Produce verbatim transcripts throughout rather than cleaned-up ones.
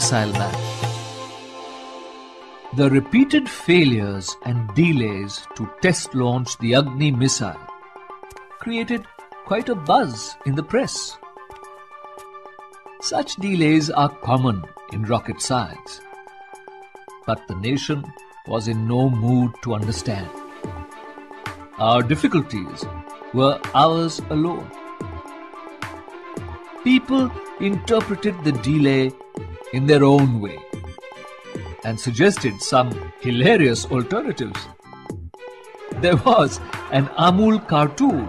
missile man. The repeated failures and delays to test launch the Agni missile created quite a buzz in the press. Such delays are common in rocket science, but the nation was in no mood to understand. Our difficulties were ours alone. People interpreted the delay in their own way and suggested some hilarious alternatives. There was an Amul cartoon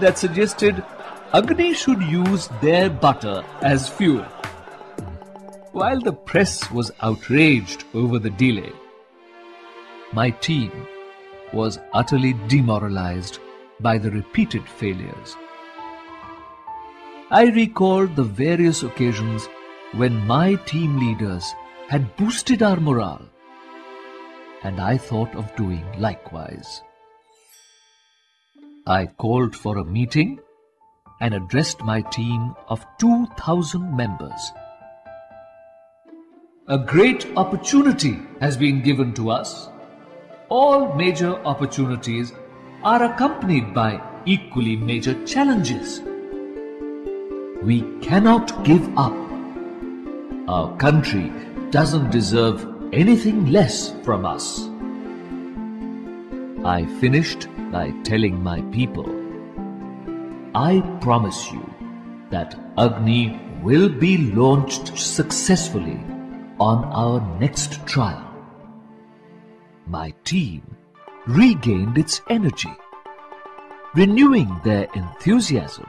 that suggested Agni should use their butter as fuel. While the press was outraged over the delay, my team was utterly demoralized by the repeated failures. I recalled the various occasions when my team leaders had boosted our morale, and I thought of doing likewise. I called for a meeting and addressed my team of two thousand members. A great opportunity has been given to us. All major opportunities are accompanied by equally major challenges. We cannot give up. Our country doesn't deserve anything less from us. I finished by telling my people, I promise you that Agni will be launched successfully on our next trial. My team regained its energy. Renewing their enthusiasm,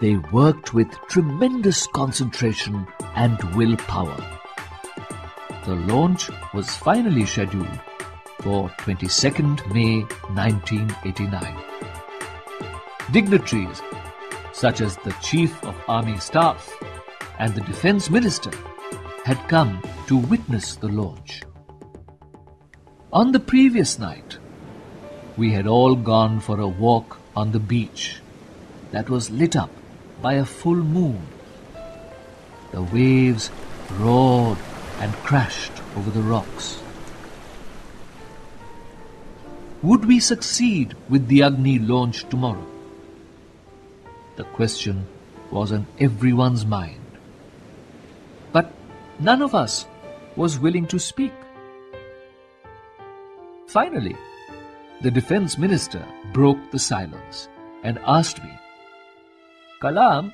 they worked with tremendous concentration and willpower. The launch was finally scheduled for twenty-second May nineteen eighty-nine. Dignitaries such as the Chief of Army Staff and the Defence Minister had come to witness the launch. On the previous night, we had all gone for a walk on the beach that was lit up by a full moon. The waves roared and crashed over the rocks. Would we succeed with the Agni launch tomorrow? The question was on everyone's mind. But none of us was willing to speak. Finally, the Defence Minister broke the silence and asked me, Kalam,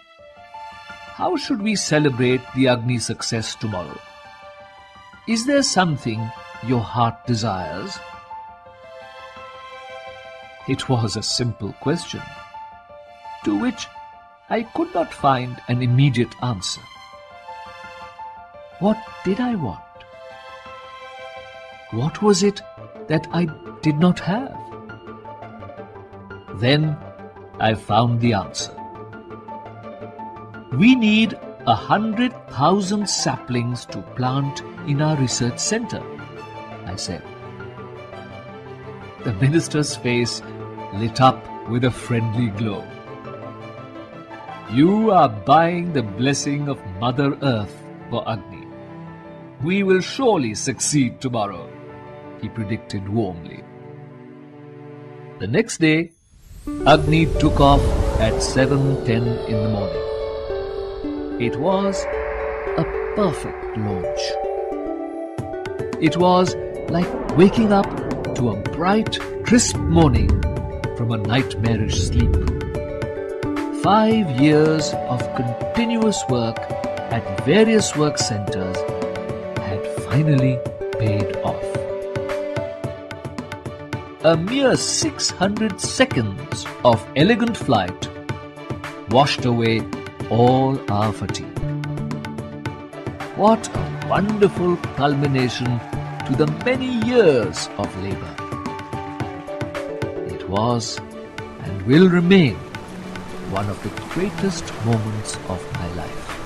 how should we celebrate the Agni success tomorrow? Is there something your heart desires? It was a simple question, to which I could not find an immediate answer. What did I want? What was it that I did not have? Then I found the answer. We need a hundred thousand saplings to plant in our research center, I said. The minister's face lit up with a friendly glow. You are buying the blessing of Mother Earth for Agni. We will surely succeed tomorrow, he predicted warmly. The next day, Agni took off at seven ten in the morning. It was a perfect launch. It was like waking up to a bright, crisp morning from a nightmarish sleep. Five years of continuous work at various work centers had finally paid off. A mere six hundred seconds of elegant flight washed away all our fatigue. What a wonderful culmination to the many years of labor. It was and will remain one of the greatest moments of my life.